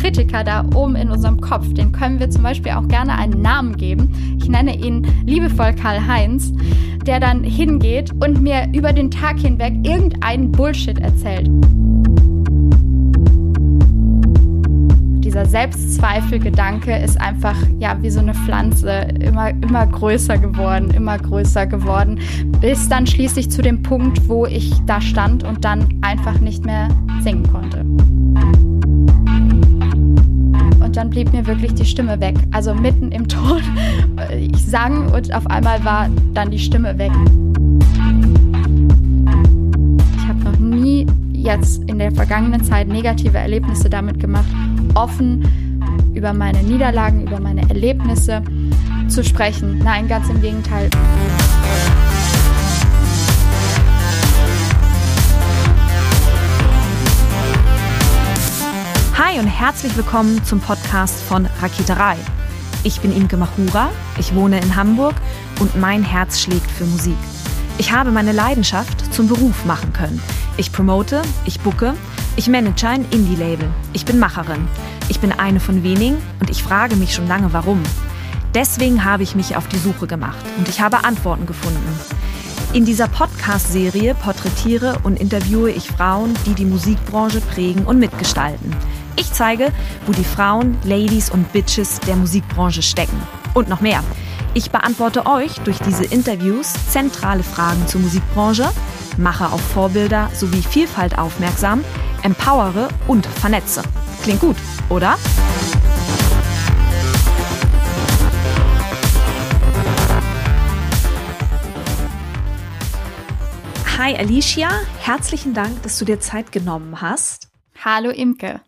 Kritiker da oben in unserem Kopf, den können wir zum Beispiel auch gerne einen Namen geben. Ich nenne ihn liebevoll Karl-Heinz, der dann hingeht und mir über den Tag hinweg irgendeinen Bullshit erzählt. Dieser Selbstzweifelgedanke ist einfach ja wie so eine Pflanze immer größer geworden, bis dann schließlich zu dem Punkt, wo ich da stand und dann einfach nicht mehr singen konnte. Und dann blieb mir wirklich die Stimme weg. Also mitten im Ton, ich sang und auf einmal war dann die Stimme weg. Ich habe noch nie jetzt in der vergangenen Zeit negative Erlebnisse damit gemacht, offen über meine Niederlagen, über meine Erlebnisse zu sprechen. Nein, ganz im Gegenteil. Hi und herzlich willkommen zum Podcast von Raketerei. Ich bin Imke Machura, ich wohne in Hamburg und mein Herz schlägt für Musik. Ich habe meine Leidenschaft zum Beruf machen können. Ich promote, ich booke, ich manage ein Indie-Label. Ich bin Macherin. Ich bin eine von wenigen und ich frage mich schon lange, warum. Deswegen habe ich mich auf die Suche gemacht und ich habe Antworten gefunden. In dieser Podcast-Serie porträtiere und interviewe ich Frauen, die die Musikbranche prägen und mitgestalten. Ich zeige, wo die Frauen, Ladies und Bitches der Musikbranche stecken. Und noch mehr. Ich beantworte euch durch diese Interviews zentrale Fragen zur Musikbranche, mache auf Vorbilder sowie Vielfalt aufmerksam, empowere und vernetze. Klingt gut, oder? Hi Alicia, herzlichen Dank, dass du dir Zeit genommen hast. Hallo Imke.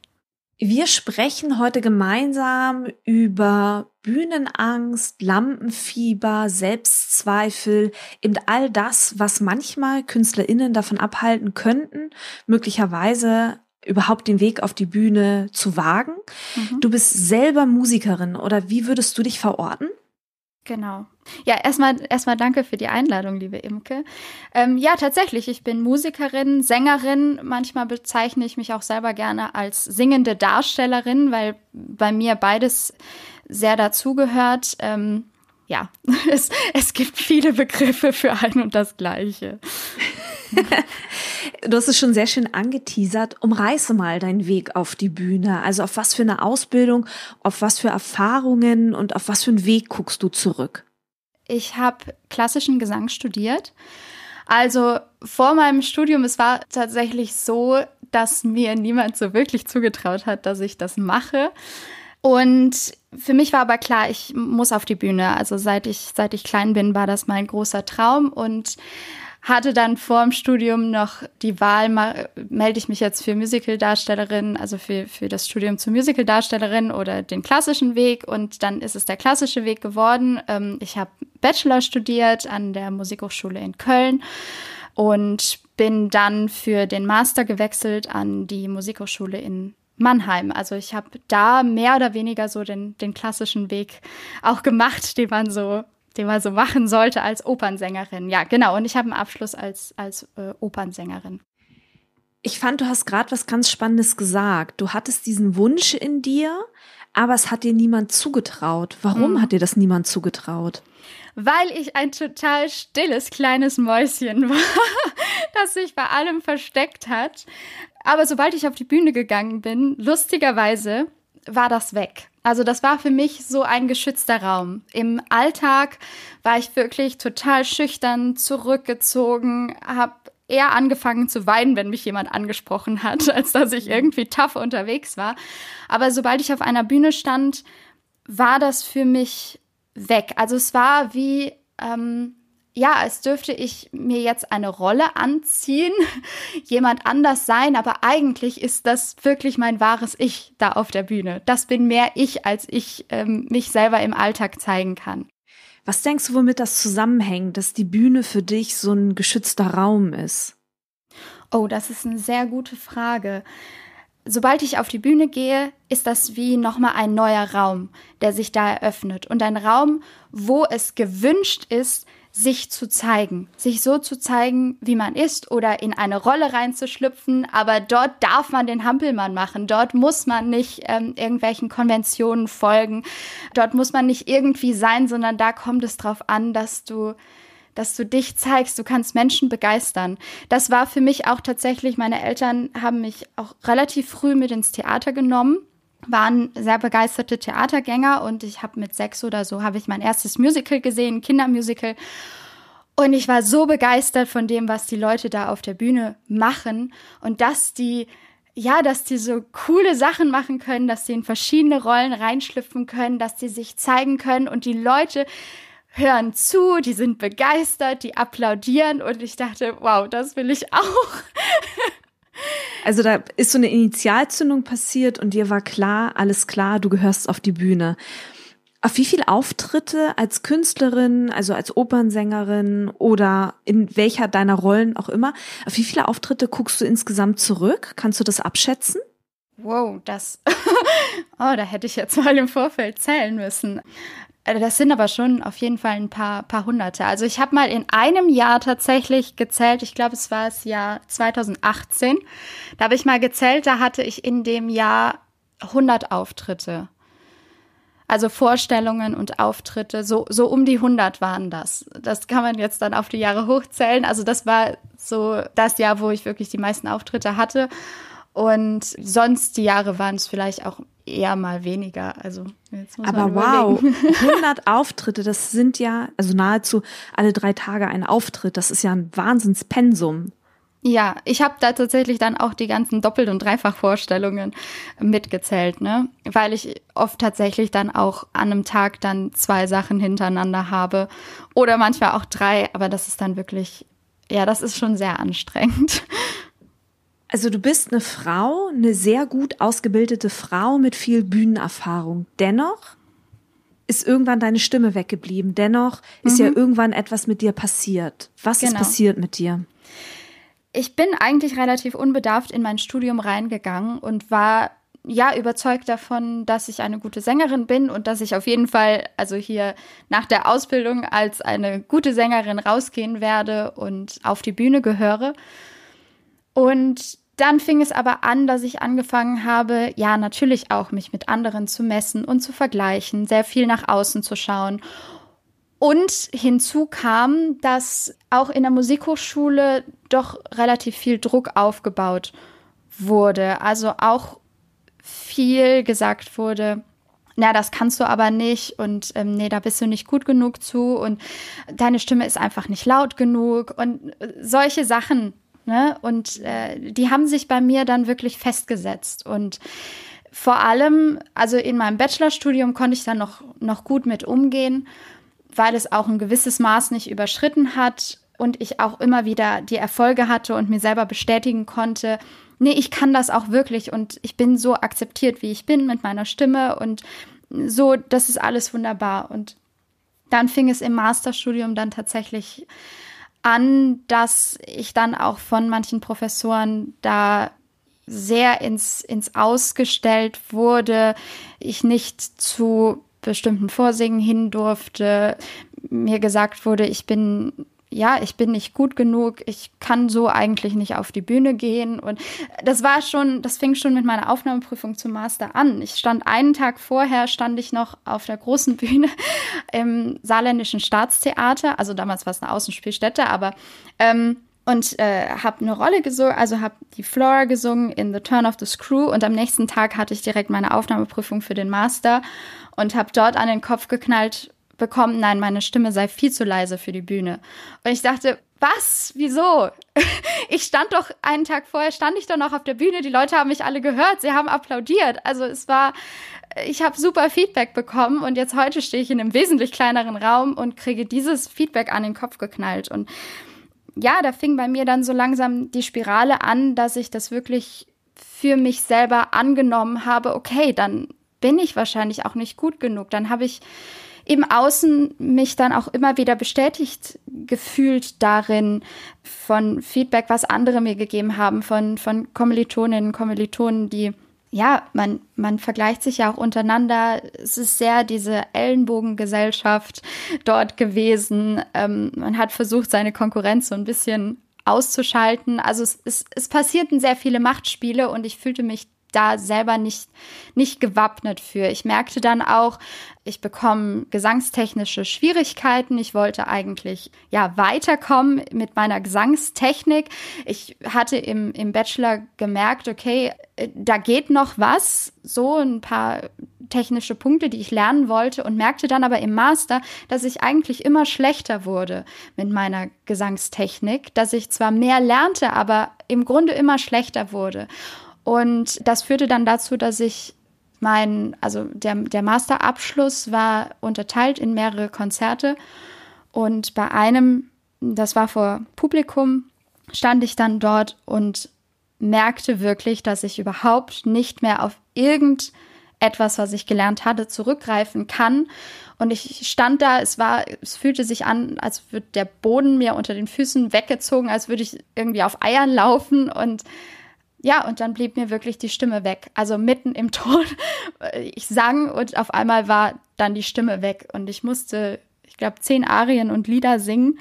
Wir sprechen heute gemeinsam über Bühnenangst, Lampenfieber, Selbstzweifel, eben all das, was manchmal KünstlerInnen davon abhalten könnten, möglicherweise überhaupt den Weg auf die Bühne zu wagen. Mhm. Du bist selber Musikerin, oder wie würdest du dich verorten? Genau. Ja, erstmal danke für die Einladung, liebe Imke. Ja, tatsächlich, ich bin Musikerin, Sängerin. Manchmal bezeichne ich mich auch selber gerne als singende Darstellerin, weil bei mir beides sehr dazugehört. Ja, es gibt viele Begriffe für ein und das Gleiche. Du hast es schon sehr schön angeteasert. Umreiße mal deinen Weg auf die Bühne. Also auf was für eine Ausbildung, auf was für Erfahrungen und auf was für einen Weg guckst du zurück? Ich habe klassischen Gesang studiert. Also vor meinem Studium, es war tatsächlich so, dass mir niemand so wirklich zugetraut hat, dass ich das mache. Und für mich war aber klar, ich muss auf die Bühne. Also seit ich klein bin, war das mein großer Traum und hatte dann vor dem Studium noch die Wahl, melde ich mich jetzt für Musicaldarstellerin, also für das Studium zur Musicaldarstellerin oder den klassischen Weg. Und dann ist es der klassische Weg geworden. Ich habe Bachelor studiert an der Musikhochschule in Köln und bin dann für den Master gewechselt an die Musikhochschule in Mannheim. Also ich habe da mehr oder weniger so den klassischen Weg auch gemacht, den man so machen sollte als Opernsängerin. Ja, genau. Und ich habe einen Abschluss als Opernsängerin. Ich fand, du hast gerade was ganz Spannendes gesagt. Du hattest diesen Wunsch in dir, aber es hat dir niemand zugetraut. Warum hat dir das niemand zugetraut? Weil ich ein total stilles, kleines Mäuschen war, das sich bei allem versteckt hat. Aber sobald ich auf die Bühne gegangen bin, lustigerweise, war das weg. Also das war für mich so ein geschützter Raum. Im Alltag war ich wirklich total schüchtern, zurückgezogen, habe eher angefangen zu weinen, wenn mich jemand angesprochen hat, als dass ich irgendwie tough unterwegs war. Aber sobald ich auf einer Bühne stand, war das für mich weg. Also es war wie, als dürfte ich mir jetzt eine Rolle anziehen, jemand anders sein, aber eigentlich ist das wirklich mein wahres Ich da auf der Bühne. Das bin mehr ich, als ich mich selber im Alltag zeigen kann. Was denkst du, womit das zusammenhängt, dass die Bühne für dich so ein geschützter Raum ist? Oh, das ist eine sehr gute Frage. Sobald ich auf die Bühne gehe, ist das wie nochmal ein neuer Raum, der sich da eröffnet. Und ein Raum, wo es gewünscht ist, sich zu zeigen, sich so zu zeigen, wie man ist oder in eine Rolle reinzuschlüpfen, aber dort darf man den Hampelmann machen, dort muss man nicht irgendwelchen Konventionen folgen, dort muss man nicht irgendwie sein, sondern da kommt es drauf an, dass du dich zeigst, du kannst Menschen begeistern. Das war für mich auch tatsächlich, meine Eltern haben mich auch relativ früh mit ins Theater genommen, waren sehr begeisterte Theatergänger und ich habe mit 6 oder so, habe ich mein erstes Musical gesehen, ein Kindermusical. Und ich war so begeistert von dem, was die Leute da auf der Bühne machen und dass die so coole Sachen machen können, dass die in verschiedene Rollen reinschlüpfen können, dass die sich zeigen können und die Leute hören zu, die sind begeistert, die applaudieren und ich dachte, wow, das will ich auch. Also da ist so eine Initialzündung passiert und dir war klar, alles klar, du gehörst auf die Bühne. Auf wie viele Auftritte als Künstlerin, also als Opernsängerin oder in welcher deiner Rollen auch immer, auf wie viele Auftritte guckst du insgesamt zurück? Kannst du das abschätzen? Wow, da hätte ich jetzt mal im Vorfeld zählen müssen. Das sind aber schon auf jeden Fall ein paar Hunderte. Also ich habe mal in einem Jahr tatsächlich gezählt, ich glaube, es war das Jahr 2018, da habe ich mal gezählt, da hatte ich in dem Jahr 100 Auftritte. Also Vorstellungen und Auftritte, so um die 100 waren das. Das kann man jetzt dann auf die Jahre hochzählen. Also das war so das Jahr, wo ich wirklich die meisten Auftritte hatte. Und sonst die Jahre waren es vielleicht auch eher mal weniger. Also jetzt muss man überlegen. Wow, 100 Auftritte, das sind ja also nahezu alle 3 Tage ein Auftritt. Das ist ja ein Wahnsinnspensum. Ja, ich habe da tatsächlich dann auch die ganzen Doppelt- und Dreifachvorstellungen mitgezählt, ne? Weil ich oft tatsächlich dann auch an einem Tag dann 2 Sachen hintereinander habe oder manchmal auch 3, aber das ist dann wirklich, ja, das ist schon sehr anstrengend. Also du bist eine Frau, eine sehr gut ausgebildete Frau mit viel Bühnenerfahrung. Dennoch ist irgendwann deine Stimme weggeblieben. Dennoch ist ja irgendwann etwas mit dir passiert. Was ist passiert mit dir? Ich bin eigentlich relativ unbedarft in mein Studium reingegangen und war ja überzeugt davon, dass ich eine gute Sängerin bin und dass ich auf jeden Fall also hier nach der Ausbildung als eine gute Sängerin rausgehen werde und auf die Bühne gehöre. Und dann fing es aber an, dass ich angefangen habe, ja, natürlich auch mich mit anderen zu messen und zu vergleichen, sehr viel nach außen zu schauen. Und hinzu kam, dass auch in der Musikhochschule doch relativ viel Druck aufgebaut wurde. Also auch viel gesagt wurde, na, das kannst du aber nicht und nee, da bist du nicht gut genug zu und deine Stimme ist einfach nicht laut genug und solche Sachen. Ne? Und die haben sich bei mir dann wirklich festgesetzt und vor allem, also in meinem Bachelorstudium konnte ich da noch gut mit umgehen, weil es auch ein gewisses Maß nicht überschritten hat und ich auch immer wieder die Erfolge hatte und mir selber bestätigen konnte, nee, ich kann das auch wirklich und ich bin so akzeptiert, wie ich bin mit meiner Stimme und so, das ist alles wunderbar. Und dann fing es im Masterstudium dann tatsächlich an, dass ich dann auch von manchen Professoren da sehr ins Ausgestellt wurde, ich nicht zu bestimmten Vorsingen hin durfte, mir gesagt wurde, ich bin nicht gut genug, ich kann so eigentlich nicht auf die Bühne gehen und das fing schon mit meiner Aufnahmeprüfung zum Master an. Ich stand einen Tag vorher, noch auf der großen Bühne im Saarländischen Staatstheater, also damals war es eine Außenspielstätte, aber habe eine Rolle gesungen, also habe die Flora gesungen in The Turn of the Screw und am nächsten Tag hatte ich direkt meine Aufnahmeprüfung für den Master und habe dort an den Kopf geknallt bekommen, nein, meine Stimme sei viel zu leise für die Bühne. Und ich dachte, was? Wieso? Ich stand doch einen Tag vorher, noch auf der Bühne, die Leute haben mich alle gehört, sie haben applaudiert. Also ich habe super Feedback bekommen und jetzt heute stehe ich in einem wesentlich kleineren Raum und kriege dieses Feedback an den Kopf geknallt. Und ja, da fing bei mir dann so langsam die Spirale an, dass ich das wirklich für mich selber angenommen habe, okay, dann bin ich wahrscheinlich auch nicht gut genug, dann habe ich im Außen mich dann auch immer wieder bestätigt gefühlt darin, von Feedback, was andere mir gegeben haben, von Kommilitoninnen, Kommilitonen, die ja, man vergleicht sich ja auch untereinander. Es ist sehr diese Ellenbogengesellschaft dort gewesen. Man hat versucht, seine Konkurrenz so ein bisschen auszuschalten. Also es passierten sehr viele Machtspiele und ich fühlte mich da selber nicht gewappnet für. Ich merkte dann auch, ich bekomme gesangstechnische Schwierigkeiten. Ich wollte eigentlich ja weiterkommen mit meiner Gesangstechnik. Ich hatte im Bachelor gemerkt, okay, da geht noch was, so ein paar technische Punkte, die ich lernen wollte, und merkte dann aber im Master, dass ich eigentlich immer schlechter wurde mit meiner Gesangstechnik, dass ich zwar mehr lernte, aber im Grunde immer schlechter wurde. Und das führte dann dazu, dass ich der Masterabschluss war unterteilt in mehrere Konzerte. Und bei einem, das war vor Publikum, stand ich dann dort und merkte wirklich, dass ich überhaupt nicht mehr auf irgendetwas, was ich gelernt hatte, zurückgreifen kann. Und ich stand da, es fühlte sich an, als würde der Boden mir unter den Füßen weggezogen, als würde ich irgendwie auf Eiern laufen und dann blieb mir wirklich die Stimme weg. Also mitten im Ton. Ich sang und auf einmal war dann die Stimme weg. Und ich musste, ich glaube, 10 Arien und Lieder singen.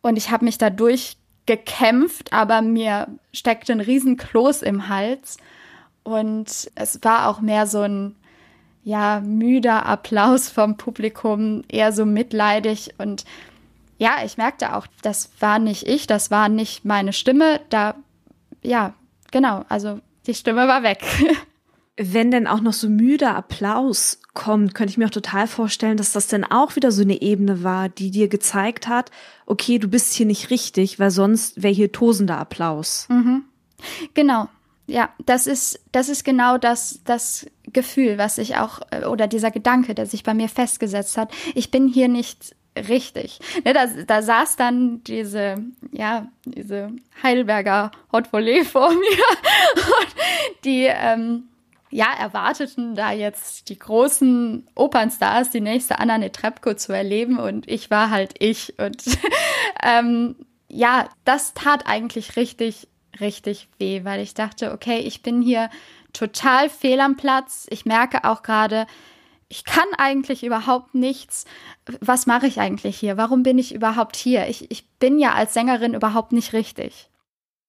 Und ich habe mich da durchgekämpft, aber mir steckte ein Riesenkloß im Hals. Und es war auch mehr so ein, ja, müder Applaus vom Publikum, eher so mitleidig. Und ja, ich merkte auch, das war nicht ich, das war nicht meine Stimme. Genau, also die Stimme war weg. Wenn dann auch noch so müder Applaus kommt, könnte ich mir auch total vorstellen, dass das dann auch wieder so eine Ebene war, die dir gezeigt hat, okay, du bist hier nicht richtig, weil sonst wäre hier tosender Applaus. Mhm. Genau, ja, das ist genau das Gefühl, was ich auch, oder dieser Gedanke, der sich bei mir festgesetzt hat, ich bin hier nicht richtig. Ne, da saß dann diese Heidelberger Haute-Volée vor mir und die erwarteten da jetzt die großen Opernstars, die nächste Anna Netrebko zu erleben, und ich war halt ich. Und das tat eigentlich richtig, richtig weh, weil ich dachte, okay, ich bin hier total fehl am Platz. Ich merke auch gerade, ich kann eigentlich überhaupt nichts. Was mache ich eigentlich hier? Warum bin ich überhaupt hier? Ich bin ja als Sängerin überhaupt nicht richtig.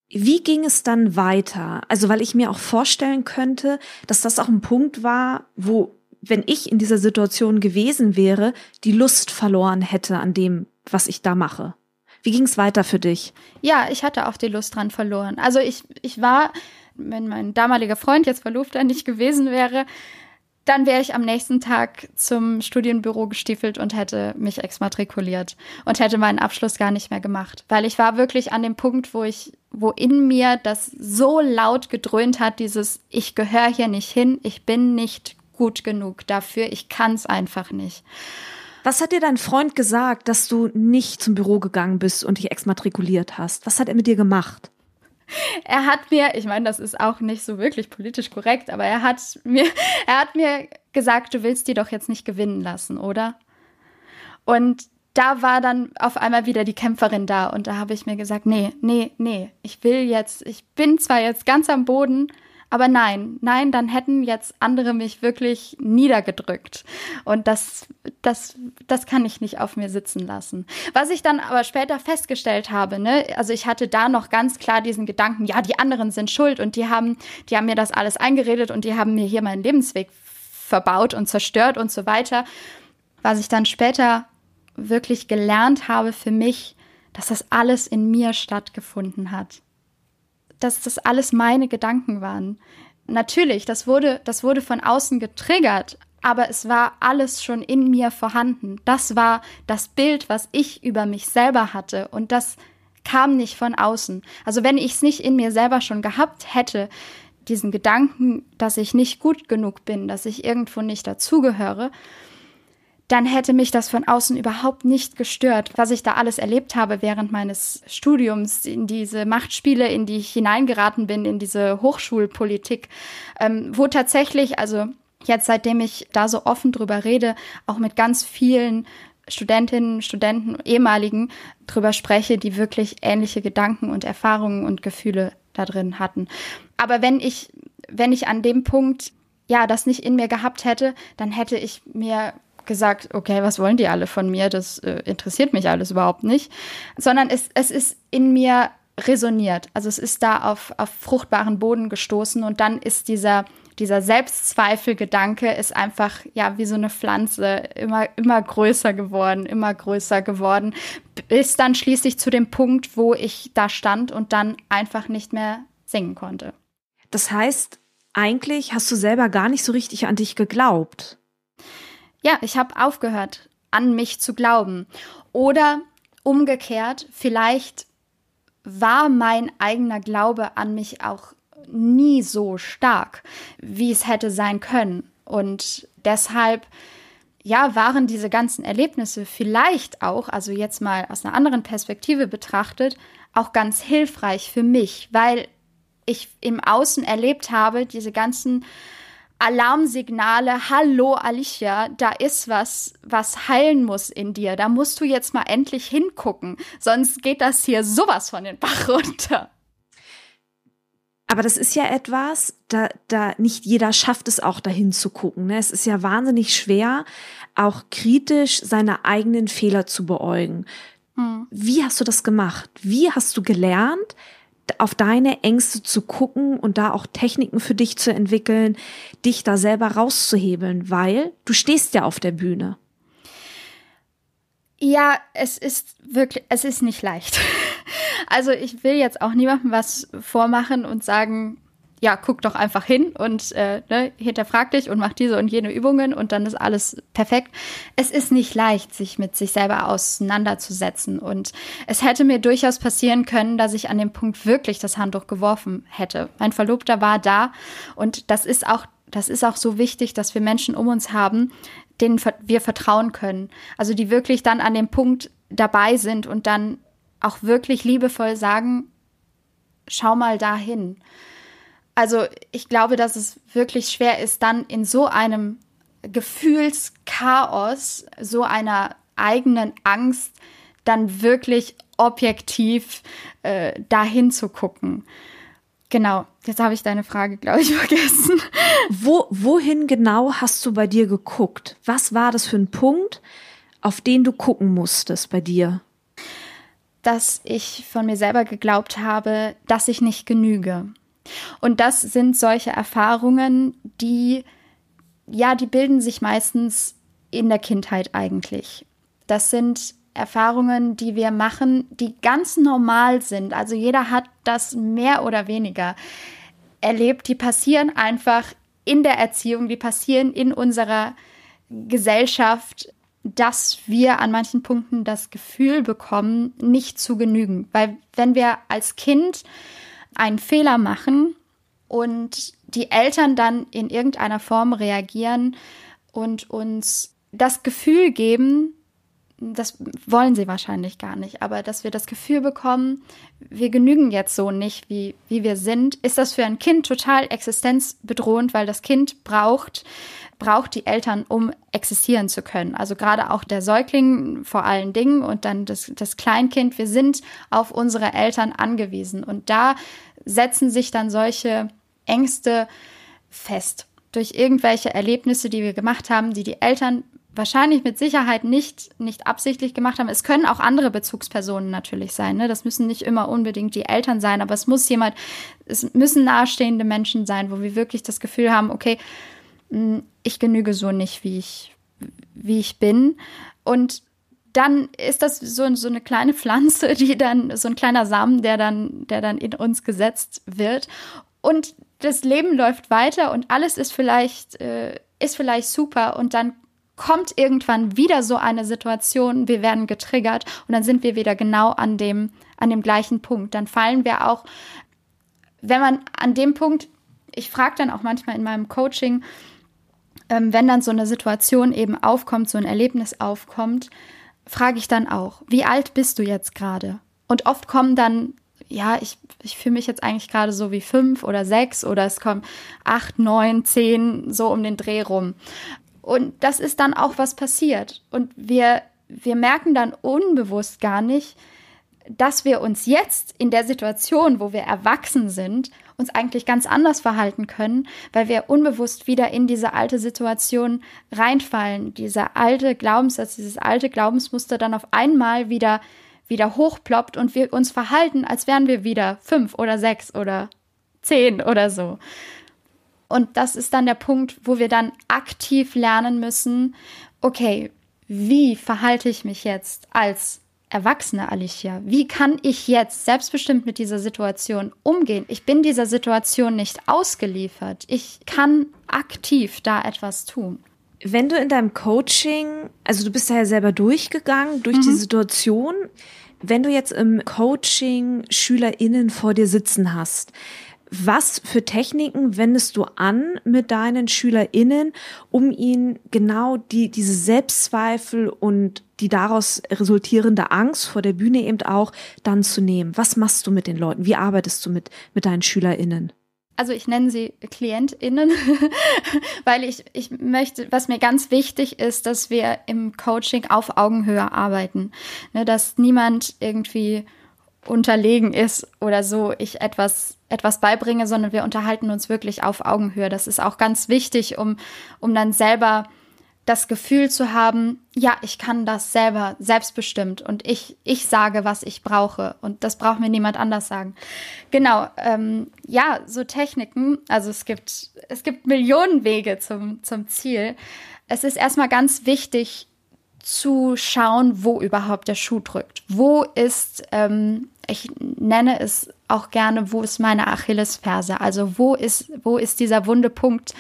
Wie ging es dann weiter? Also, weil ich mir auch vorstellen könnte, dass das auch ein Punkt war, wo, wenn ich in dieser Situation gewesen wäre, die Lust verloren hätte an dem, was ich da mache. Wie ging es weiter für dich? Ja, ich hatte auch die Lust dran verloren. Also ich war, wenn mein damaliger Freund, jetzt Verlobter, nicht gewesen wäre, dann wäre ich am nächsten Tag zum Studienbüro gestiefelt und hätte mich exmatrikuliert und hätte meinen Abschluss gar nicht mehr gemacht. Weil ich war wirklich an dem Punkt, wo in mir das so laut gedröhnt hat, dieses, ich gehöre hier nicht hin, ich bin nicht gut genug dafür, ich kann es einfach nicht. Was hat dir dein Freund gesagt, dass du nicht zum Büro gegangen bist und dich exmatrikuliert hast? Was hat er mit dir gemacht? Er hat mir, ich meine, das ist auch nicht so wirklich politisch korrekt, aber er hat mir gesagt, du willst die doch jetzt nicht gewinnen lassen, oder? Und da war dann auf einmal wieder die Kämpferin da, und da habe ich mir gesagt, nee, ich bin zwar jetzt ganz am Boden, aber nein, dann hätten jetzt andere mich wirklich niedergedrückt. Und das kann ich nicht auf mir sitzen lassen. Was ich dann aber später festgestellt habe, ne, also ich hatte da noch ganz klar diesen Gedanken, ja, die anderen sind schuld und die haben mir das alles eingeredet und die haben mir hier meinen Lebensweg verbaut und zerstört und so weiter. Was ich dann später wirklich gelernt habe für mich, dass das alles in mir stattgefunden hat. Dass das alles meine Gedanken waren. Natürlich, das wurde von außen getriggert, aber es war alles schon in mir vorhanden. Das war das Bild, was ich über mich selber hatte, und das kam nicht von außen. Also wenn ich es nicht in mir selber schon gehabt hätte, diesen Gedanken, dass ich nicht gut genug bin, dass ich irgendwo nicht dazugehöre, dann hätte mich das von außen überhaupt nicht gestört, was ich da alles erlebt habe während meines Studiums, in diese Machtspiele, in die ich hineingeraten bin, in diese Hochschulpolitik, wo tatsächlich, also jetzt seitdem ich da so offen drüber rede, auch mit ganz vielen Studentinnen, Studenten, ehemaligen drüber spreche, die wirklich ähnliche Gedanken und Erfahrungen und Gefühle da drin hatten. Aber wenn ich an dem Punkt ja das nicht in mir gehabt hätte, dann hätte ich mir gesagt, okay, was wollen die alle von mir? Das interessiert mich alles überhaupt nicht. Sondern es ist in mir resoniert. Also es ist da auf fruchtbaren Boden gestoßen und dann ist dieser Selbstzweifelgedanke ist einfach, ja, wie so eine Pflanze immer größer geworden, bis dann schließlich zu dem Punkt, wo ich da stand und dann einfach nicht mehr singen konnte. Das heißt, eigentlich hast du selber gar nicht so richtig an dich geglaubt. Ja, ich habe aufgehört, an mich zu glauben. Oder umgekehrt, vielleicht war mein eigener Glaube an mich auch nie so stark, wie es hätte sein können. Und deshalb, ja, waren diese ganzen Erlebnisse vielleicht auch, also jetzt mal aus einer anderen Perspektive betrachtet, auch ganz hilfreich für mich, weil ich im Außen erlebt habe, diese ganzen Alarmsignale, hallo Alicia, da ist was heilen muss in dir, da musst du jetzt mal endlich hingucken, sonst geht das hier sowas von den Bach runter. Aber das ist ja etwas, da nicht jeder schafft es auch, dahin zu gucken. Ne? Es ist ja wahnsinnig schwer, auch kritisch seine eigenen Fehler zu beäugen. Hm. Wie hast du das gemacht? Wie hast du gelernt, auf deine Ängste zu gucken und da auch Techniken für dich zu entwickeln, dich da selber rauszuhebeln? Weil du stehst ja auf der Bühne. Ja, es ist nicht leicht. Also ich will jetzt auch niemandem was vormachen und sagen, ja, guck doch einfach hin und hinterfrag dich und mach diese und jene Übungen und dann ist alles perfekt. Es ist nicht leicht, sich mit sich selber auseinanderzusetzen. Und es hätte mir durchaus passieren können, dass ich an dem Punkt wirklich das Handtuch geworfen hätte. Mein Verlobter war da und das ist auch so wichtig, dass wir Menschen um uns haben, denen wir vertrauen können. Also die wirklich dann an dem Punkt dabei sind und dann auch wirklich liebevoll sagen, schau mal dahin. Also ich glaube, dass es wirklich schwer ist, dann in so einem Gefühlschaos, so einer eigenen Angst, dann wirklich objektiv dahin zu gucken. Genau, jetzt habe ich deine Frage, glaube ich, vergessen. Wohin genau hast du bei dir geguckt? Was war das für ein Punkt, auf den du gucken musstest bei dir? Dass ich von mir selber geglaubt habe, dass ich nicht genüge. Und das sind solche Erfahrungen, die bilden sich meistens in der Kindheit eigentlich. Das sind Erfahrungen, die wir machen, die ganz normal sind. Also jeder hat das mehr oder weniger erlebt. Die passieren einfach in der Erziehung, die passieren in unserer Gesellschaft, dass wir an manchen Punkten das Gefühl bekommen, nicht zu genügen. Weil wenn wir als Kind einen Fehler machen und die Eltern dann in irgendeiner Form reagieren und uns das Gefühl geben, das wollen sie wahrscheinlich gar nicht, aber dass wir das Gefühl bekommen, wir genügen jetzt so nicht, wie wir sind, ist das für ein Kind total existenzbedrohend, weil das Kind braucht die Eltern, um existieren zu können. Also gerade auch der Säugling vor allen Dingen und dann das Kleinkind. Wir sind auf unsere Eltern angewiesen. Und da setzen sich dann solche Ängste fest durch irgendwelche Erlebnisse, die wir gemacht haben, die die Eltern wahrscheinlich mit Sicherheit nicht absichtlich gemacht haben. Es können auch andere Bezugspersonen natürlich sein. Ne? Das müssen nicht immer unbedingt die Eltern sein, aber es müssen nahestehende Menschen sein, wo wir wirklich das Gefühl haben, okay, ich genüge so nicht, wie ich bin. Und dann ist das so eine kleine Pflanze, so ein kleiner Samen, der dann in uns gesetzt wird. Und das Leben läuft weiter und alles ist vielleicht super. Und dann kommt irgendwann wieder so eine Situation, wir werden getriggert und dann sind wir wieder genau an dem gleichen Punkt. Dann fallen wir auch, wenn man an dem Punkt, ich frage dann auch manchmal in meinem Coaching, wenn dann so eine Situation eben aufkommt, so ein Erlebnis aufkommt, frage ich dann auch, wie alt bist du jetzt gerade? Und oft kommen dann, ja, ich fühle mich jetzt eigentlich gerade so wie 5 oder 6 oder es kommen 8, 9, 10, so um den Dreh rum. Und das ist dann auch was passiert. Und wir merken dann unbewusst gar nicht, dass wir uns jetzt in der Situation, wo wir erwachsen sind, uns eigentlich ganz anders verhalten können, weil wir unbewusst wieder in diese alte Situation reinfallen, dieser alte Glaubenssatz, dieses alte Glaubensmuster dann auf einmal wieder hochploppt und wir uns verhalten, als wären wir wieder 5 oder 6 oder 10 oder so. Und das ist dann der Punkt, wo wir dann aktiv lernen müssen, okay, wie verhalte ich mich jetzt als erwachsene Alicia? Wie kann ich jetzt selbstbestimmt mit dieser Situation umgehen? Ich bin dieser Situation nicht ausgeliefert. Ich kann aktiv da etwas tun. Wenn du in deinem Coaching, also du bist da ja selber durchgegangen, durch die Situation, wenn du jetzt im Coaching SchülerInnen vor dir sitzen hast, was für Techniken wendest du an mit deinen SchülerInnen, um ihnen genau diese Selbstzweifel und die daraus resultierende Angst vor der Bühne eben auch dann zu nehmen? Was machst du mit den Leuten? Wie arbeitest du mit deinen SchülerInnen? Also ich nenne sie KlientInnen, weil ich möchte, was mir ganz wichtig ist, dass wir im Coaching auf Augenhöhe arbeiten. Ne, dass niemand irgendwie unterlegen ist oder so, ich etwas beibringe, sondern wir unterhalten uns wirklich auf Augenhöhe. Das ist auch ganz wichtig, um dann selber das Gefühl zu haben, ja, ich kann das selber, selbstbestimmt, und ich sage, was ich brauche, und das braucht mir niemand anders sagen. Genau, ja, so Techniken, also es gibt Millionen Wege zum Ziel. Es ist erstmal ganz wichtig zu schauen, wo überhaupt der Schuh drückt. Wo ist, ich nenne es auch gerne, wo ist meine Achillesferse, also wo ist dieser wunde Punkt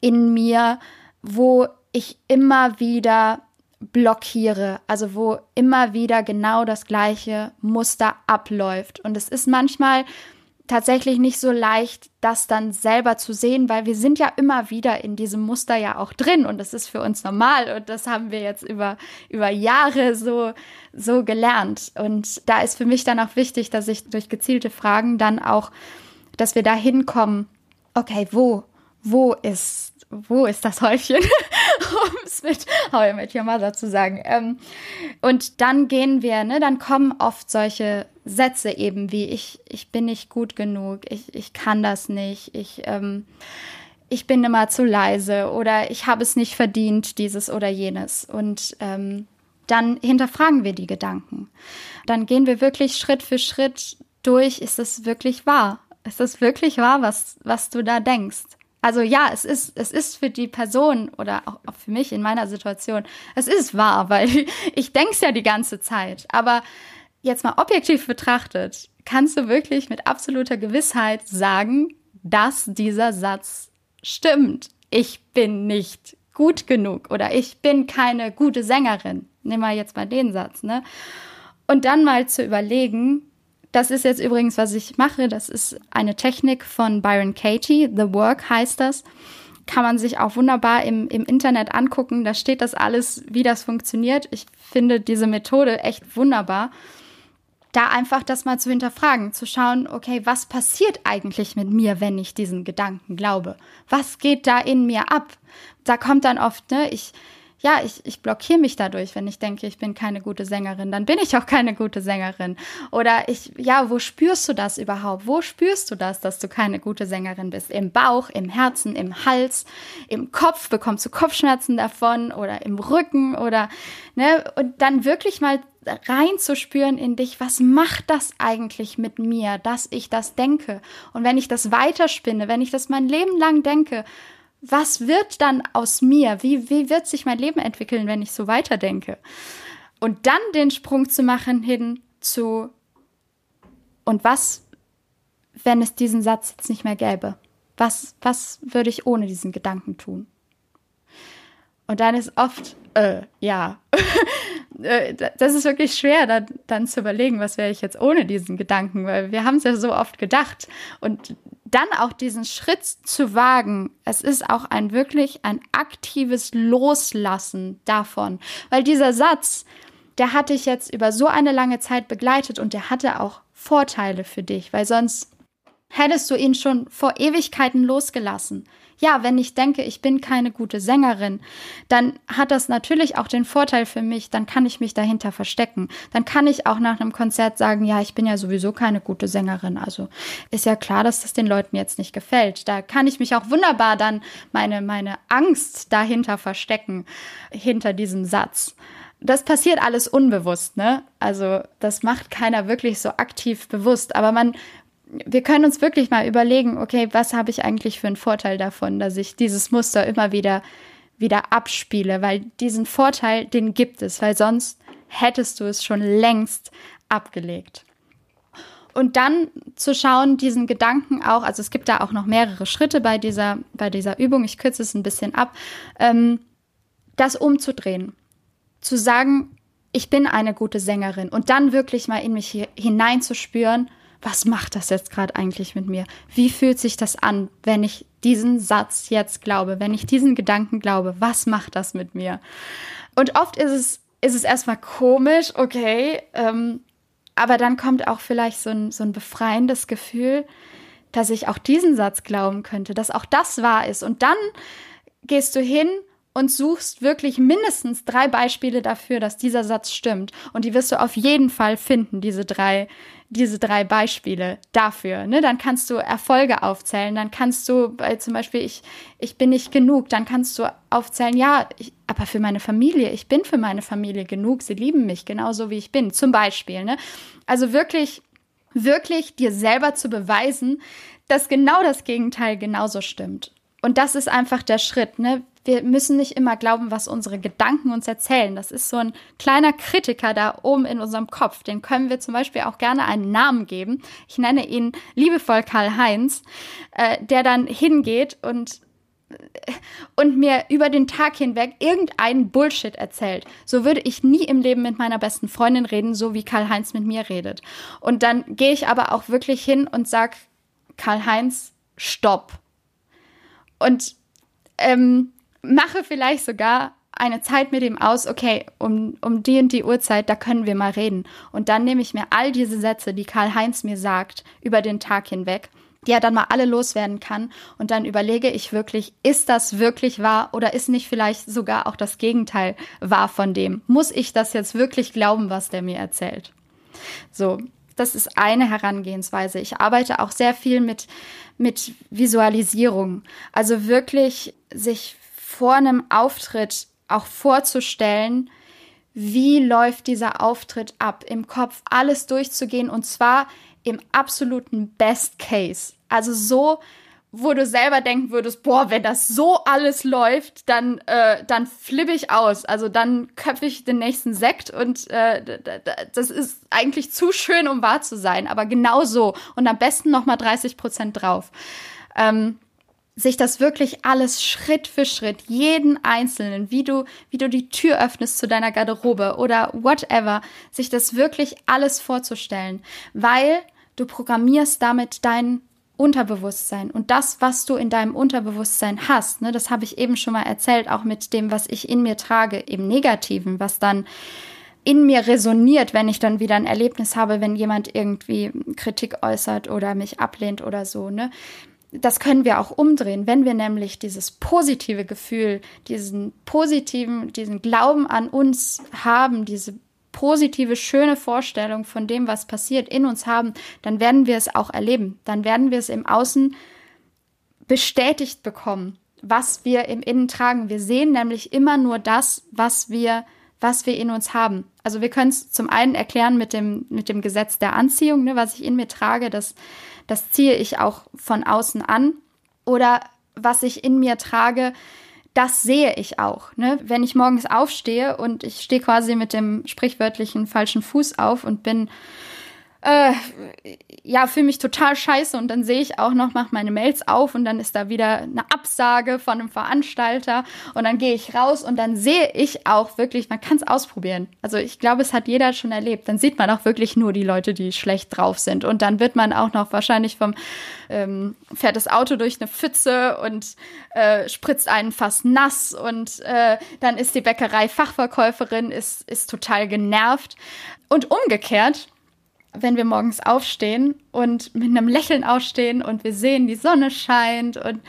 in mir, wo ich immer wieder blockiere, also wo immer wieder genau das gleiche Muster abläuft. Und es ist manchmal tatsächlich nicht so leicht, das dann selber zu sehen, weil wir sind ja immer wieder in diesem Muster ja auch drin, und das ist für uns normal, und das haben wir jetzt über Jahre so gelernt. Und da ist für mich dann auch wichtig, dass ich durch gezielte Fragen dann auch, dass wir da hinkommen, okay, wo ist das Häufchen, um es mit How I Met Your Mother zu sagen. Und dann gehen wir, ne, dann kommen oft solche Sätze eben wie, ich bin nicht gut genug, ich kann das nicht, ich bin immer zu leise, oder ich habe es nicht verdient, dieses oder jenes. Und dann hinterfragen wir die Gedanken. Dann gehen wir wirklich Schritt für Schritt durch, ist es wirklich wahr? Ist das wirklich wahr, was du da denkst? Also ja, es ist für die Person oder auch für mich in meiner Situation, es ist wahr, weil ich denke es ja die ganze Zeit. Aber jetzt mal objektiv betrachtet, kannst du wirklich mit absoluter Gewissheit sagen, dass dieser Satz stimmt. Ich bin nicht gut genug oder ich bin keine gute Sängerin. Nehmen wir jetzt mal den Satz, ne? Und dann mal zu überlegen, das ist jetzt übrigens, was ich mache. Das ist eine Technik von Byron Katie. The Work heißt das. Kann man sich auch wunderbar im Internet angucken. Da steht das alles, wie das funktioniert. Ich finde diese Methode echt wunderbar. Da einfach das mal zu hinterfragen, zu schauen, okay, was passiert eigentlich mit mir, wenn ich diesen Gedanken glaube? Was geht da in mir ab? Da kommt dann oft, ne, ich blockiere mich dadurch, wenn ich denke, ich bin keine gute Sängerin, dann bin ich auch keine gute Sängerin. Oder wo spürst du das überhaupt? Wo spürst du das, dass du keine gute Sängerin bist? Im Bauch, im Herzen, im Hals, im Kopf, bekommst du Kopfschmerzen davon oder im Rücken oder, ne? Und dann wirklich mal reinzuspüren in dich, was macht das eigentlich mit mir, dass ich das denke? Und wenn ich das weiterspinne, wenn ich das mein Leben lang denke, was wird dann aus mir? Wie wird sich mein Leben entwickeln, wenn ich so weiterdenke? Und dann den Sprung zu machen hin zu, und was, wenn es diesen Satz jetzt nicht mehr gäbe? Was würde ich ohne diesen Gedanken tun? Und dann ist oft, ja, das ist wirklich schwer, dann zu überlegen, was wäre ich jetzt ohne diesen Gedanken, weil wir haben es ja so oft gedacht. Und dann auch diesen Schritt zu wagen, es ist auch wirklich ein aktives Loslassen davon. Weil dieser Satz, der hat dich jetzt über so eine lange Zeit begleitet und der hatte auch Vorteile für dich, weil sonst Hättest du ihn schon vor Ewigkeiten losgelassen? Ja, wenn ich denke, ich bin keine gute Sängerin, dann hat das natürlich auch den Vorteil für mich, dann kann ich mich dahinter verstecken. Dann kann ich auch nach einem Konzert sagen, ja, ich bin ja sowieso keine gute Sängerin. Also ist ja klar, dass das den Leuten jetzt nicht gefällt. Da kann ich mich auch wunderbar dann meine Angst dahinter verstecken, hinter diesem Satz. Das passiert alles unbewusst, ne? Also das macht keiner wirklich so aktiv bewusst, aber wir können uns wirklich mal überlegen, okay, was habe ich eigentlich für einen Vorteil davon, dass ich dieses Muster immer wieder abspiele, weil diesen Vorteil, den gibt es, weil sonst hättest du es schon längst abgelegt. Und dann zu schauen, diesen Gedanken auch, also es gibt da auch noch mehrere Schritte bei dieser Übung, ich kürze es ein bisschen ab, das umzudrehen, zu sagen, ich bin eine gute Sängerin und dann wirklich mal in mich hineinzuspüren, was macht das jetzt gerade eigentlich mit mir? Wie fühlt sich das an, wenn ich diesen Satz jetzt glaube, wenn ich diesen Gedanken glaube? Was macht das mit mir? Und oft ist es erstmal komisch, okay, aber dann kommt auch vielleicht so ein befreiendes Gefühl, dass ich auch diesen Satz glauben könnte, dass auch das wahr ist. Und dann gehst du hin und suchst wirklich mindestens 3 Beispiele dafür, dass dieser Satz stimmt. Und die wirst du auf jeden Fall finden, diese drei Beispiele dafür. Ne? Dann kannst du Erfolge aufzählen. Dann kannst du zum Beispiel, ich bin nicht genug. Dann kannst du aufzählen, ja, aber für meine Familie, ich bin für meine Familie genug. Sie lieben mich genauso, wie ich bin. Zum Beispiel. Ne? Also wirklich, wirklich dir selber zu beweisen, dass genau das Gegenteil genauso stimmt. Und das ist einfach der Schritt, ne? Wir müssen nicht immer glauben, was unsere Gedanken uns erzählen. Das ist so ein kleiner Kritiker da oben in unserem Kopf. Den können wir zum Beispiel auch gerne einen Namen geben. Ich nenne ihn liebevoll Karl-Heinz, der dann hingeht und mir über den Tag hinweg irgendeinen Bullshit erzählt. So würde ich nie im Leben mit meiner besten Freundin reden, so wie Karl-Heinz mit mir redet. Und dann gehe ich aber auch wirklich hin und sage, Karl-Heinz, stopp. Und mache vielleicht sogar eine Zeit mit ihm aus, okay, um die und die Uhrzeit, da können wir mal reden. Und dann nehme ich mir all diese Sätze, die Karl-Heinz mir sagt, über den Tag hinweg, die er dann mal alle loswerden kann. Und dann überlege ich wirklich, ist das wirklich wahr oder ist nicht vielleicht sogar auch das Gegenteil wahr von dem? Muss ich das jetzt wirklich glauben, was der mir erzählt? So, das ist eine Herangehensweise. Ich arbeite auch sehr viel mit Visualisierung. Also wirklich sich vor einem Auftritt auch vorzustellen, wie läuft dieser Auftritt ab, im Kopf alles durchzugehen und zwar im absoluten Best Case. Also so, wo du selber denken würdest, boah, wenn das so alles läuft, dann flippe ich aus. Also dann köpfe ich den nächsten Sekt und das ist eigentlich zu schön, um wahr zu sein, aber genau so. Und am besten nochmal 30% drauf. Sich das wirklich alles Schritt für Schritt, jeden Einzelnen, wie du die Tür öffnest zu deiner Garderobe oder whatever, sich das wirklich alles vorzustellen, weil du programmierst damit dein Unterbewusstsein und das, was du in deinem Unterbewusstsein hast, ne, das habe ich eben schon mal erzählt, auch mit dem, was ich in mir trage, im Negativen, was dann in mir resoniert, wenn ich dann wieder ein Erlebnis habe, wenn jemand irgendwie Kritik äußert oder mich ablehnt oder so, ne. Das können wir auch umdrehen, wenn wir nämlich dieses positive Gefühl, diesen Glauben an uns haben, diese positive, schöne Vorstellung von dem, was passiert, in uns haben, dann werden wir es auch erleben. Dann werden wir es im Außen bestätigt bekommen, was wir im Innen tragen. Wir sehen nämlich immer nur das, was wir in uns haben. Also wir können es zum einen erklären mit dem Gesetz der Anziehung, ne, was ich in mir trage, das ziehe ich auch von außen an. Oder was ich in mir trage, das sehe ich auch. Ne? Wenn ich morgens aufstehe und ich stehe quasi mit dem sprichwörtlichen falschen Fuß auf und fühle mich total scheiße und dann sehe ich auch noch, mache meine Mails auf und dann ist da wieder eine Absage von einem Veranstalter und dann gehe ich raus und dann sehe ich auch wirklich, man kann es ausprobieren. Also ich glaube, es hat jeder schon erlebt. Dann sieht man auch wirklich nur die Leute, die schlecht drauf sind und dann wird man auch noch wahrscheinlich fährt das Auto durch eine Pfütze und spritzt einen fast nass und dann ist die Bäckerei Fachverkäuferin, ist total genervt und umgekehrt wenn wir morgens aufstehen und mit einem Lächeln aufstehen und wir sehen, die Sonne scheint und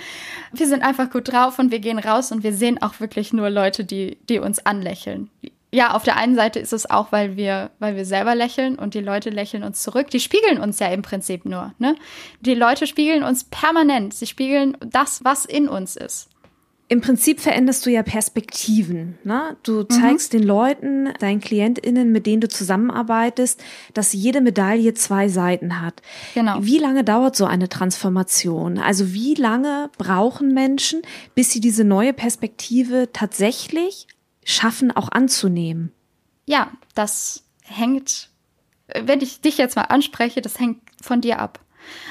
wir sind einfach gut drauf und wir gehen raus und wir sehen auch wirklich nur Leute, die uns anlächeln. Ja, auf der einen Seite ist es auch, weil wir selber lächeln und die Leute lächeln uns zurück. Die spiegeln uns ja im Prinzip nur, ne? Die Leute spiegeln uns permanent. Sie spiegeln das, was in uns ist. Im Prinzip veränderst du ja Perspektiven, ne? Du zeigst den Leuten, deinen KlientInnen, mit denen du zusammenarbeitest, dass jede Medaille zwei Seiten hat. Genau. Wie lange dauert so eine Transformation? Also wie lange brauchen Menschen, bis sie diese neue Perspektive tatsächlich schaffen, auch anzunehmen? Ja, das hängt, wenn ich dich jetzt mal anspreche, das hängt von dir ab.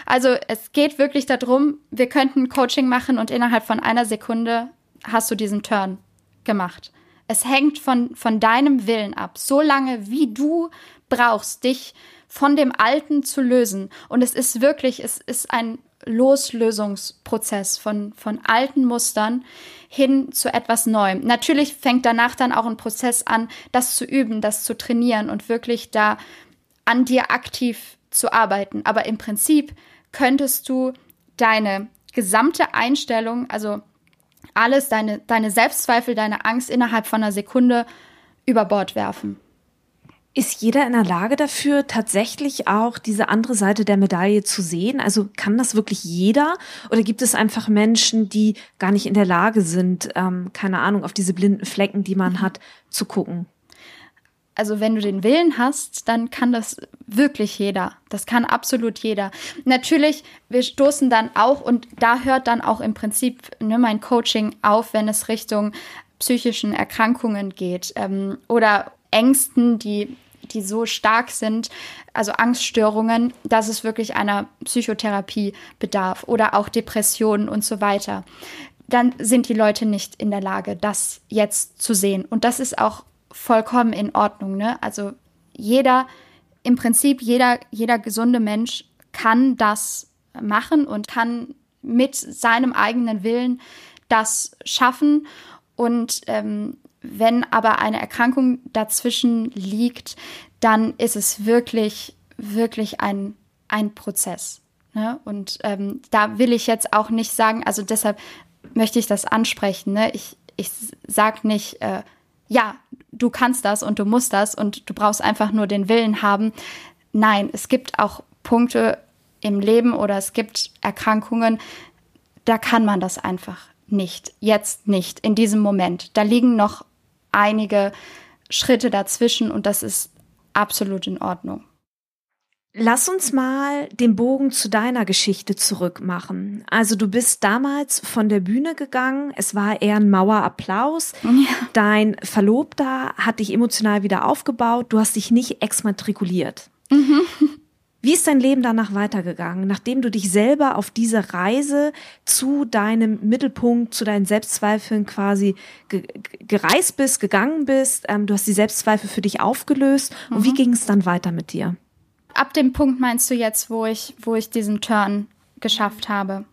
Also es geht wirklich darum, wir könnten Coaching machen und innerhalb von einer Sekunde hast du diesen Turn gemacht. Es hängt von deinem Willen ab, so lange wie du brauchst, dich von dem Alten zu lösen. Und es ist wirklich, es ist ein Loslösungsprozess von alten Mustern hin zu etwas Neuem. Natürlich fängt danach dann auch ein Prozess an, das zu üben, das zu trainieren und wirklich da an dir aktiv zu arbeiten. Aber im Prinzip könntest du deine gesamte Einstellung, also alles, deine Selbstzweifel, deine Angst innerhalb von einer Sekunde über Bord werfen. Ist jeder in der Lage dafür, tatsächlich auch diese andere Seite der Medaille zu sehen? Also kann das wirklich jeder? Oder gibt es einfach Menschen, die gar nicht in der Lage sind, keine Ahnung, auf diese blinden Flecken, die man hat, zu gucken? Also wenn du den Willen hast, dann kann das wirklich jeder. Das kann absolut jeder. Natürlich, wir stoßen dann auch, und da hört dann auch im Prinzip, ne, mein Coaching auf, wenn es Richtung psychischen Erkrankungen geht, oder Ängsten, die so stark sind, also Angststörungen, dass es wirklich einer Psychotherapie bedarf oder auch Depressionen und so weiter. Dann sind die Leute nicht in der Lage, das jetzt zu sehen. Und das ist auch vollkommen in Ordnung, ne? Also jeder gesunde Mensch kann das machen und kann mit seinem eigenen Willen das schaffen. Und wenn aber eine Erkrankung dazwischen liegt, dann ist es wirklich, wirklich ein Prozess, ne? Und da will ich jetzt auch nicht sagen, also deshalb möchte ich das ansprechen, ne? Ich sag nicht, ja, du kannst das und du musst das und du brauchst einfach nur den Willen haben. Nein, es gibt auch Punkte im Leben oder es gibt Erkrankungen, da kann man das einfach nicht, jetzt nicht, in diesem Moment. Da liegen noch einige Schritte dazwischen und das ist absolut in Ordnung. Lass uns mal den Bogen zu deiner Geschichte zurückmachen. Also du bist damals von der Bühne gegangen, es war eher ein Mauerapplaus. Ja. Dein Verlobter hat dich emotional wieder aufgebaut, du hast dich nicht exmatrikuliert. Mhm. Wie ist dein Leben danach weitergegangen, nachdem du dich selber auf diese Reise zu deinem Mittelpunkt, zu deinen Selbstzweifeln quasi gereist bist, gegangen bist? Du hast die Selbstzweifel für dich aufgelöst. Mhm. Und wie ging es dann weiter mit dir? Ab dem Punkt meinst du jetzt, wo ich diesen Turn geschafft habe?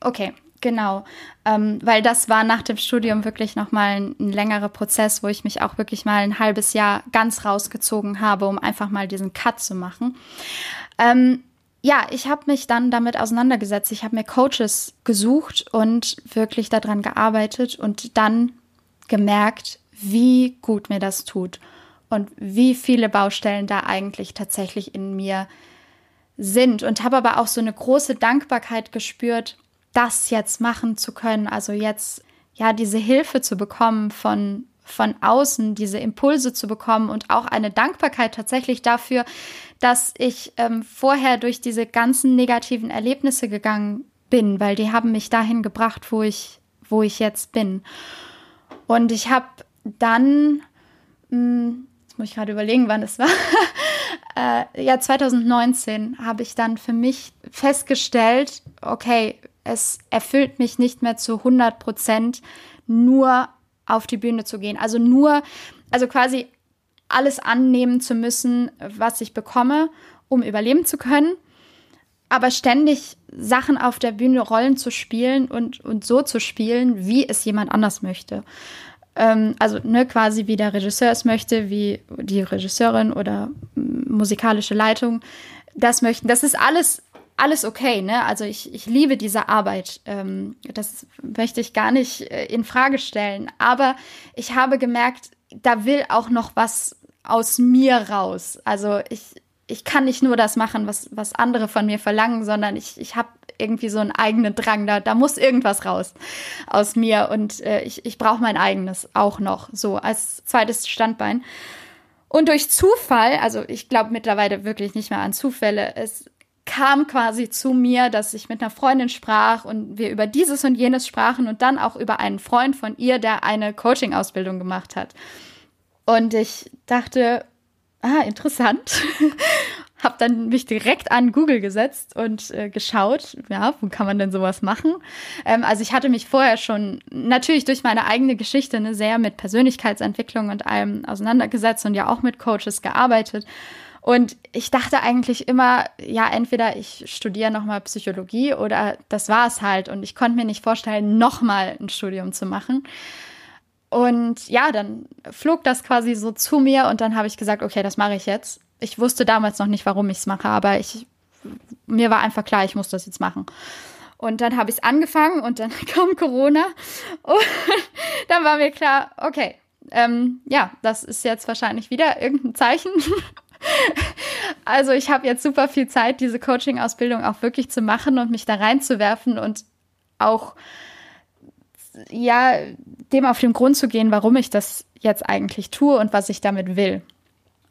Okay, genau. Weil das war nach dem Studium wirklich nochmal ein längerer Prozess, wo ich mich auch wirklich mal ein halbes Jahr ganz rausgezogen habe, um einfach mal diesen Cut zu machen. Ja, ich habe mich dann damit auseinandergesetzt. Ich habe mir Coaches gesucht und wirklich daran gearbeitet und dann gemerkt, wie gut mir das tut. Und wie viele Baustellen da eigentlich tatsächlich in mir sind. Und habe aber auch so eine große Dankbarkeit gespürt, das jetzt machen zu können. Also jetzt, ja, diese Hilfe zu bekommen von außen, diese Impulse zu bekommen und auch eine Dankbarkeit tatsächlich dafür, dass ich vorher durch diese ganzen negativen Erlebnisse gegangen bin, weil die haben mich dahin gebracht, wo ich jetzt bin. Und ich habe dann... Jetzt muss ich gerade überlegen, wann es war. 2019 habe ich dann für mich festgestellt, okay, es erfüllt mich nicht mehr zu 100%, nur auf die Bühne zu gehen. Also quasi alles annehmen zu müssen, was ich bekomme, um überleben zu können. Aber ständig Sachen auf der Bühne, Rollen zu spielen und so zu spielen, wie es jemand anders möchte. also ne, quasi wie der Regisseur es möchte, wie die Regisseurin oder musikalische Leitung das möchten. Das ist alles okay, ne? Also ich liebe diese Arbeit. Das möchte ich gar nicht in Frage stellen. Aber ich habe gemerkt, da will auch noch was aus mir raus. Also ich kann nicht nur das machen, was andere von mir verlangen, sondern ich habe irgendwie so einen eigenen Drang. Da muss irgendwas raus aus mir und ich brauche mein eigenes auch noch, so als zweites Standbein. Und durch Zufall, also ich glaube mittlerweile wirklich nicht mehr an Zufälle, es kam quasi zu mir, dass ich mit einer Freundin sprach und wir über dieses und jenes sprachen und dann auch über einen Freund von ihr, der eine Coaching-Ausbildung gemacht hat. Und ich dachte, interessant. Habe dann mich direkt an Google gesetzt und geschaut, ja, wo kann man denn sowas machen? Also ich hatte mich vorher schon natürlich durch meine eigene Geschichte sehr mit Persönlichkeitsentwicklung und allem auseinandergesetzt und ja auch mit Coaches gearbeitet. Und ich dachte eigentlich immer, ja, entweder ich studiere nochmal Psychologie oder das war es halt. Und ich konnte mir nicht vorstellen, nochmal ein Studium zu machen. Und ja, dann flog das quasi so zu mir und dann habe ich gesagt, okay, das mache ich jetzt. Ich wusste damals noch nicht, warum ich es mache, aber mir war einfach klar, ich muss das jetzt machen. Und dann habe ich es angefangen und dann kam Corona und dann war mir klar, okay, das ist jetzt wahrscheinlich wieder irgendein Zeichen. Also ich habe jetzt super viel Zeit, diese Coaching-Ausbildung auch wirklich zu machen und mich da reinzuwerfen und auch dem auf den Grund zu gehen, warum ich das jetzt eigentlich tue und was ich damit will.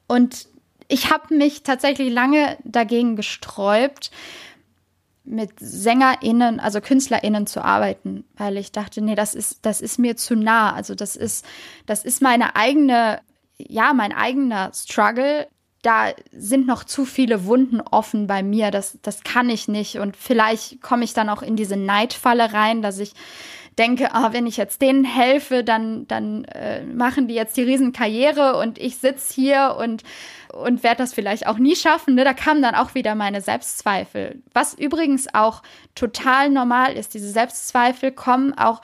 Und ich habe mich tatsächlich lange dagegen gesträubt, mit SängerInnen, also KünstlerInnen zu arbeiten, weil ich dachte, nee, das ist mir zu nah. Also das ist mein eigener Struggle. Da sind noch zu viele Wunden offen bei mir, das kann ich nicht. Und vielleicht komme ich dann auch in diese Neidfalle rein, dass ich denke, wenn ich jetzt denen helfe, dann machen die jetzt die Riesenkarriere und ich sitze hier und werde das vielleicht auch nie schaffen. Ne? Da kamen dann auch wieder meine Selbstzweifel. Was übrigens auch total normal ist, diese Selbstzweifel kommen auch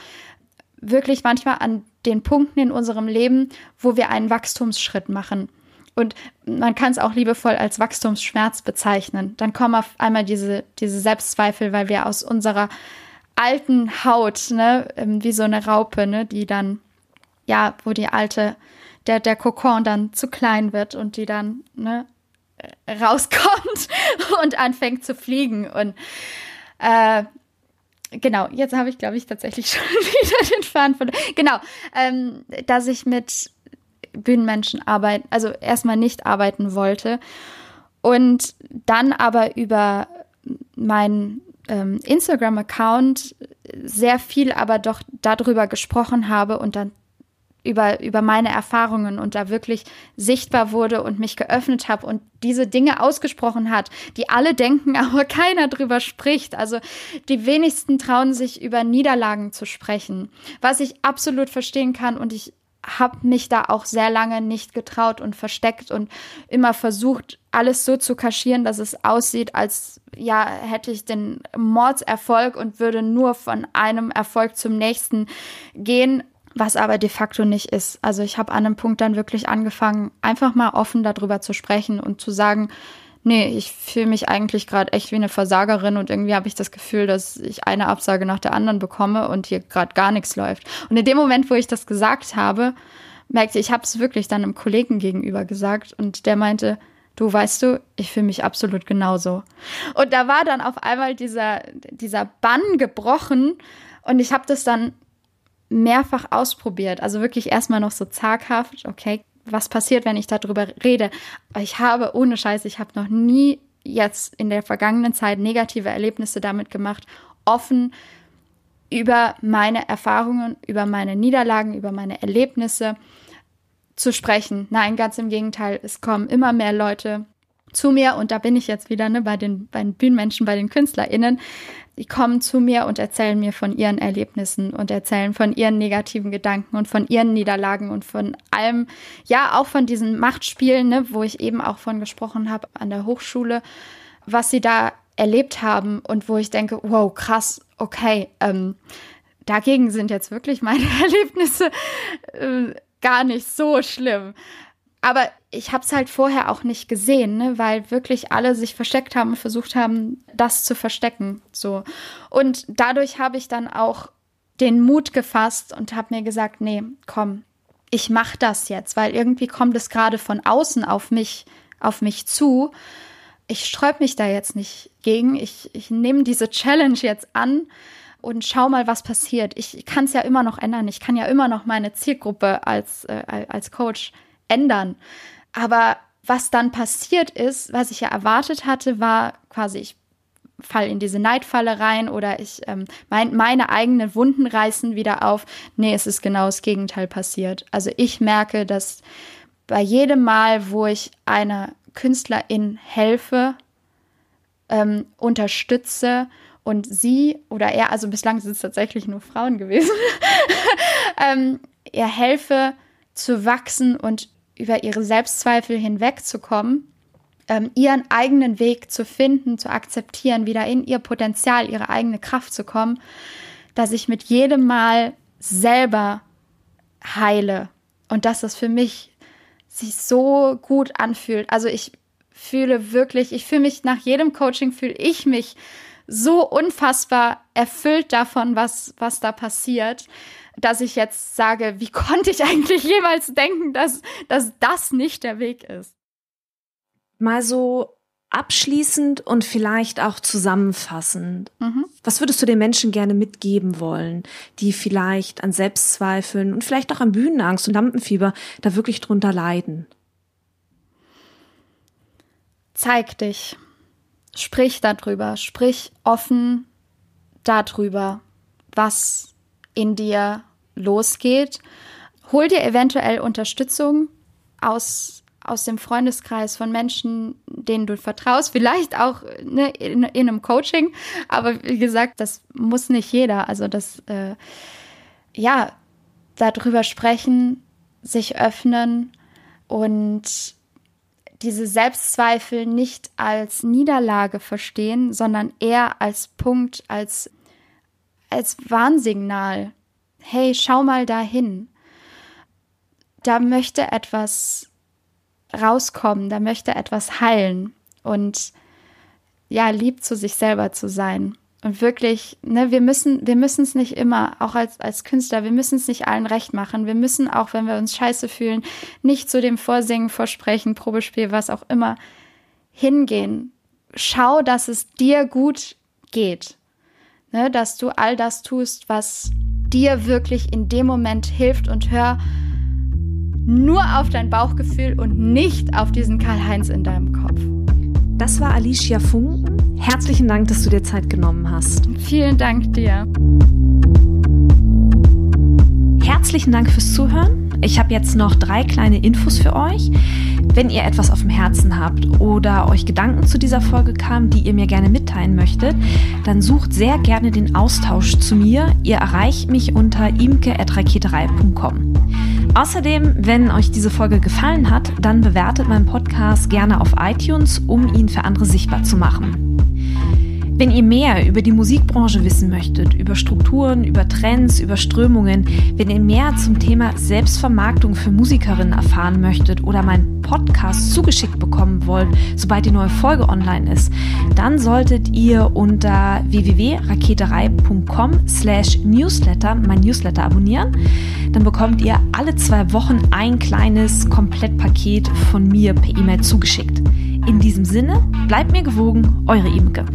wirklich manchmal an den Punkten in unserem Leben, wo wir einen Wachstumsschritt machen. Und man kann es auch liebevoll als Wachstumsschmerz bezeichnen. Dann kommen auf einmal diese Selbstzweifel, weil wir aus unserer alten Haut, ne, wie so eine Raupe, ne, die dann, ja, wo die alte, der Kokon dann zu klein wird und die dann, ne, rauskommt und anfängt zu fliegen. Und genau, jetzt habe ich, glaube ich, tatsächlich schon wieder den Faden verloren. Genau, dass ich mit Bühnenmenschen arbeiten, also erstmal nicht arbeiten wollte und dann aber über meinen Instagram-Account sehr viel aber doch darüber gesprochen habe und dann über meine Erfahrungen und da wirklich sichtbar wurde und mich geöffnet habe und diese Dinge ausgesprochen hat, die alle denken, aber keiner drüber spricht. Also die wenigsten trauen sich über Niederlagen zu sprechen, was ich absolut verstehen kann und ich habe mich da auch sehr lange nicht getraut und versteckt und immer versucht, alles so zu kaschieren, dass es aussieht, als ja, hätte ich den Mordserfolg und würde nur von einem Erfolg zum nächsten gehen, was aber de facto nicht ist. Also ich habe an einem Punkt dann wirklich angefangen, einfach mal offen darüber zu sprechen und zu sagen, nee, ich fühle mich eigentlich gerade echt wie eine Versagerin und irgendwie habe ich das Gefühl, dass ich eine Absage nach der anderen bekomme und hier gerade gar nichts läuft. Und in dem Moment, wo ich das gesagt habe, merkte ich, ich habe es wirklich dann einem Kollegen gegenüber gesagt und der meinte, du, weißt du, ich fühle mich absolut genauso. Und da war dann auf einmal dieser Bann gebrochen und ich habe das dann mehrfach ausprobiert. Also wirklich erstmal noch so zaghaft, okay, was passiert, wenn ich darüber rede? Ich habe, ohne Scheiß, ich habe noch nie jetzt in der vergangenen Zeit negative Erlebnisse damit gemacht, offen über meine Erfahrungen, über meine Niederlagen, über meine Erlebnisse zu sprechen. Nein, ganz im Gegenteil, es kommen immer mehr Leute zu mir und da bin ich jetzt wieder bei den Bühnenmenschen, bei den KünstlerInnen. Die kommen zu mir und erzählen mir von ihren Erlebnissen und erzählen von ihren negativen Gedanken und von ihren Niederlagen und von allem, ja, auch von diesen Machtspielen, ne, wo ich eben auch von gesprochen habe an der Hochschule, was sie da erlebt haben und wo ich denke, wow, krass, okay, Dagegen sind jetzt wirklich meine Erlebnisse gar nicht so schlimm. Aber ich habe es halt vorher auch nicht gesehen, ne? Weil wirklich alle sich versteckt haben und versucht haben, das zu verstecken. So. Und dadurch habe ich dann auch den Mut gefasst und habe mir gesagt, nee, komm, ich mache das jetzt. Weil irgendwie kommt es gerade von außen auf mich zu. Ich sträub mich da jetzt nicht gegen. Ich nehme diese Challenge jetzt an. Und schau mal, was passiert. Ich kann es ja immer noch ändern. Ich kann ja immer noch meine Zielgruppe als Coach ändern. Aber was dann passiert ist, was ich ja erwartet hatte, war quasi, ich falle in diese Neidfalle rein oder ich meine eigenen Wunden reißen wieder auf. Nee, es ist genau das Gegenteil passiert. Also ich merke, dass bei jedem Mal, wo ich einer Künstlerin helfe, unterstütze, und sie oder er, also bislang sind es tatsächlich nur Frauen gewesen, ihr helfe zu wachsen und über ihre Selbstzweifel hinwegzukommen, ihren eigenen Weg zu finden, zu akzeptieren, wieder in ihr Potenzial, ihre eigene Kraft zu kommen, dass ich mit jedem Mal selber heile und dass das für mich sich so gut anfühlt. Also ich fühle mich nach jedem Coaching, fühle ich mich so unfassbar erfüllt davon, was da passiert, dass ich jetzt sage, wie konnte ich eigentlich jemals denken, dass das nicht der Weg ist? Mal so abschließend und vielleicht auch zusammenfassend. Mhm. Was würdest du den Menschen gerne mitgeben wollen, die vielleicht an Selbstzweifeln und vielleicht auch an Bühnenangst und Lampenfieber da wirklich drunter leiden? Zeig dich. Sprich darüber, sprich offen darüber, was in dir losgeht. Hol dir eventuell Unterstützung aus dem Freundeskreis von Menschen, denen du vertraust. Vielleicht auch ne, in einem Coaching, aber wie gesagt, das muss nicht jeder. Also das, darüber sprechen, sich öffnen und diese Selbstzweifel nicht als Niederlage verstehen, sondern eher als Punkt, als Warnsignal. Hey, schau mal dahin. Da möchte etwas rauskommen, da möchte etwas heilen und ja, lieb zu sich selber zu sein. Und wirklich, ne, wir müssen es nicht immer, auch als Künstler, wir müssen es nicht allen recht machen. Wir müssen auch, wenn wir uns scheiße fühlen, nicht zu dem Vorsingen, Vorsprechen, Probespiel, was auch immer, hingehen. Schau, dass es dir gut geht. Ne, dass du all das tust, was dir wirklich in dem Moment hilft und hör nur auf dein Bauchgefühl und nicht auf diesen Karl-Heinz in deinem Kopf. Das war Alicia Funken. Herzlichen Dank, dass du dir Zeit genommen hast. Vielen Dank dir. Herzlichen Dank fürs Zuhören. Ich habe jetzt noch 3 kleine Infos für euch. Wenn ihr etwas auf dem Herzen habt oder euch Gedanken zu dieser Folge kamen, die ihr mir gerne mitteilen möchtet, dann sucht sehr gerne den Austausch zu mir. Ihr erreicht mich unter imke@raketerei.com. Außerdem, wenn euch diese Folge gefallen hat, dann bewertet meinen Podcast gerne auf iTunes, um ihn für andere sichtbar zu machen. Wenn ihr mehr über die Musikbranche wissen möchtet, über Strukturen, über Trends, über Strömungen, wenn ihr mehr zum Thema Selbstvermarktung für Musikerinnen erfahren möchtet oder meinen Podcast zugeschickt bekommen wollt, sobald die neue Folge online ist, dann solltet ihr unter www.raketerei.com/newsletter mein Newsletter abonnieren. Dann bekommt ihr alle 2 Wochen ein kleines Komplettpaket von mir per E-Mail zugeschickt. In diesem Sinne, bleibt mir gewogen, eure Imke.